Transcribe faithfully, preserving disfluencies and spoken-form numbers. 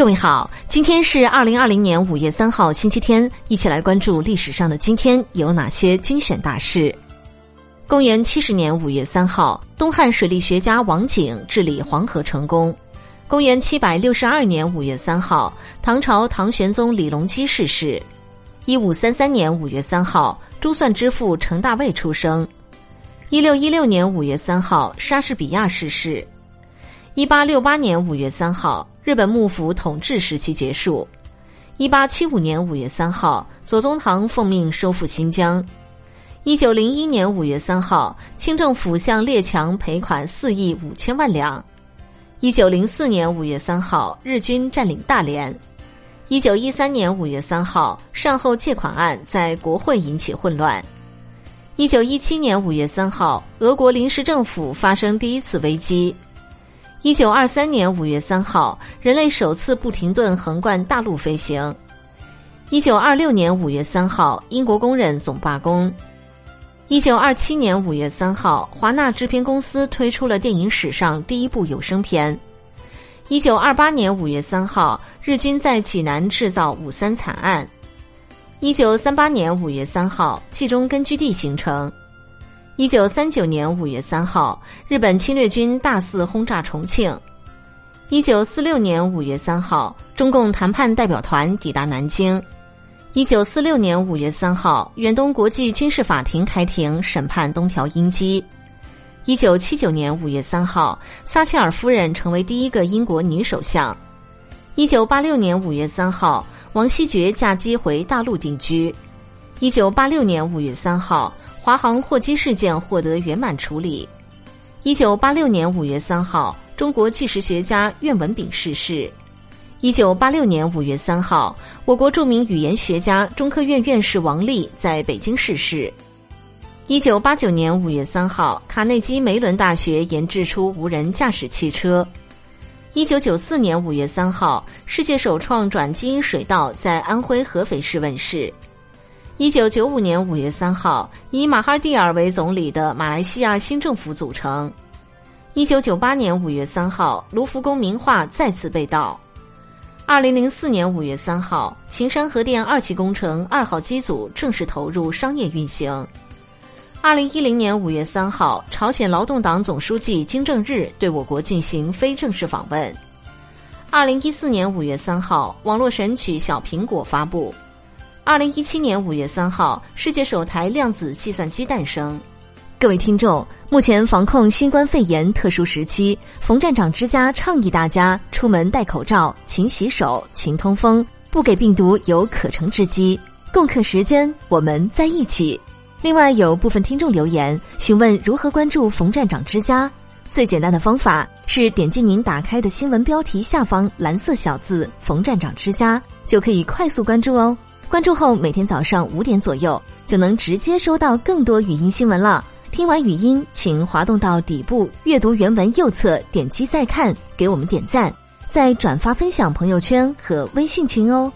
各位好，今天是二零二零年五月三号星期天，一起来关注历史上的今天有哪些精选大事。公元七十年五月三号，东汉水利学家王景治理黄河成功。公元七百六十二年五月三号，唐朝唐玄宗李隆基逝世。一五三三年五月三号，珠算之父程大卫出生。一六一六年五月三号，莎士比亚逝世。一八六八年五月三号，日本幕府统治时期结束。一八七五年五月三号，左宗棠奉命收复新疆。一九零一年五月三号，清政府向列强赔款四亿五千万两。一九零四年五月三号，日军占领大连。一九一三年五月三号，善后借款案在国会引起混乱。一九一七年五月三号，俄国临时政府发生第一次危机。一九二三年五月三号，人类首次不停顿横贯大陆飞行。一九二六年五月三号，英国工人总罢工。一九二七年五月三号，华纳制片公司推出了电影史上第一部有声片。一九二八年五月三号，日军在济南制造五三惨案。一九三八年五月三号，冀中根据地形成。一九三九年五月三号，日本侵略军大肆轰炸重庆。一九四六年五月三号，中共谈判代表团抵达南京。一九四六年五月三号，远东国际军事法庭开庭审判东条英机。一九七九年五月三号，撒切尔夫人成为第一个英国女首相。一九八六年五月三号，王希爵驾机回大陆定居。一九八六年五月三号。华航货机事件获得圆满处理。一九八六年五月三号，中国纪实学家苑文炳逝世。一九八六年五月三号，我国著名语言学家、中科院院士王俪在北京逝世。一九八九年五月三号，卡内基梅伦大学研制出无人驾驶汽车。一九九四年五月三号，世界首创转基因水稻在安徽合肥市问世。一九九五年五月三号，以马哈蒂尔为总理的马来西亚新政府组成。一九九八年五月三号，卢浮宫名画再次被盗。二零零四年五月三号，秦山核电二期工程二号机组正式投入商业运行。二零一零年五月三号，朝鲜劳动党总书记金正日对我国进行非正式访问。二零一四年五月三号，网络神曲《小苹果》发布。二零一七年五月三号，世界首台量子计算机诞生。各位听众，目前防控新冠肺炎特殊时期，冯站长之家倡议大家出门戴口罩、勤洗手、勤通风，不给病毒有可乘之机。共克时间，我们在一起。另外，有部分听众留言询问如何关注冯站长之家，最简单的方法是点击您打开的新闻标题下方蓝色小字“冯站长之家”，就可以快速关注哦。关注后，每天早上五点左右就能直接收到更多语音新闻了。听完语音，请滑动到底部阅读原文右侧，点击再看，给我们点赞，再转发分享朋友圈和微信群哦。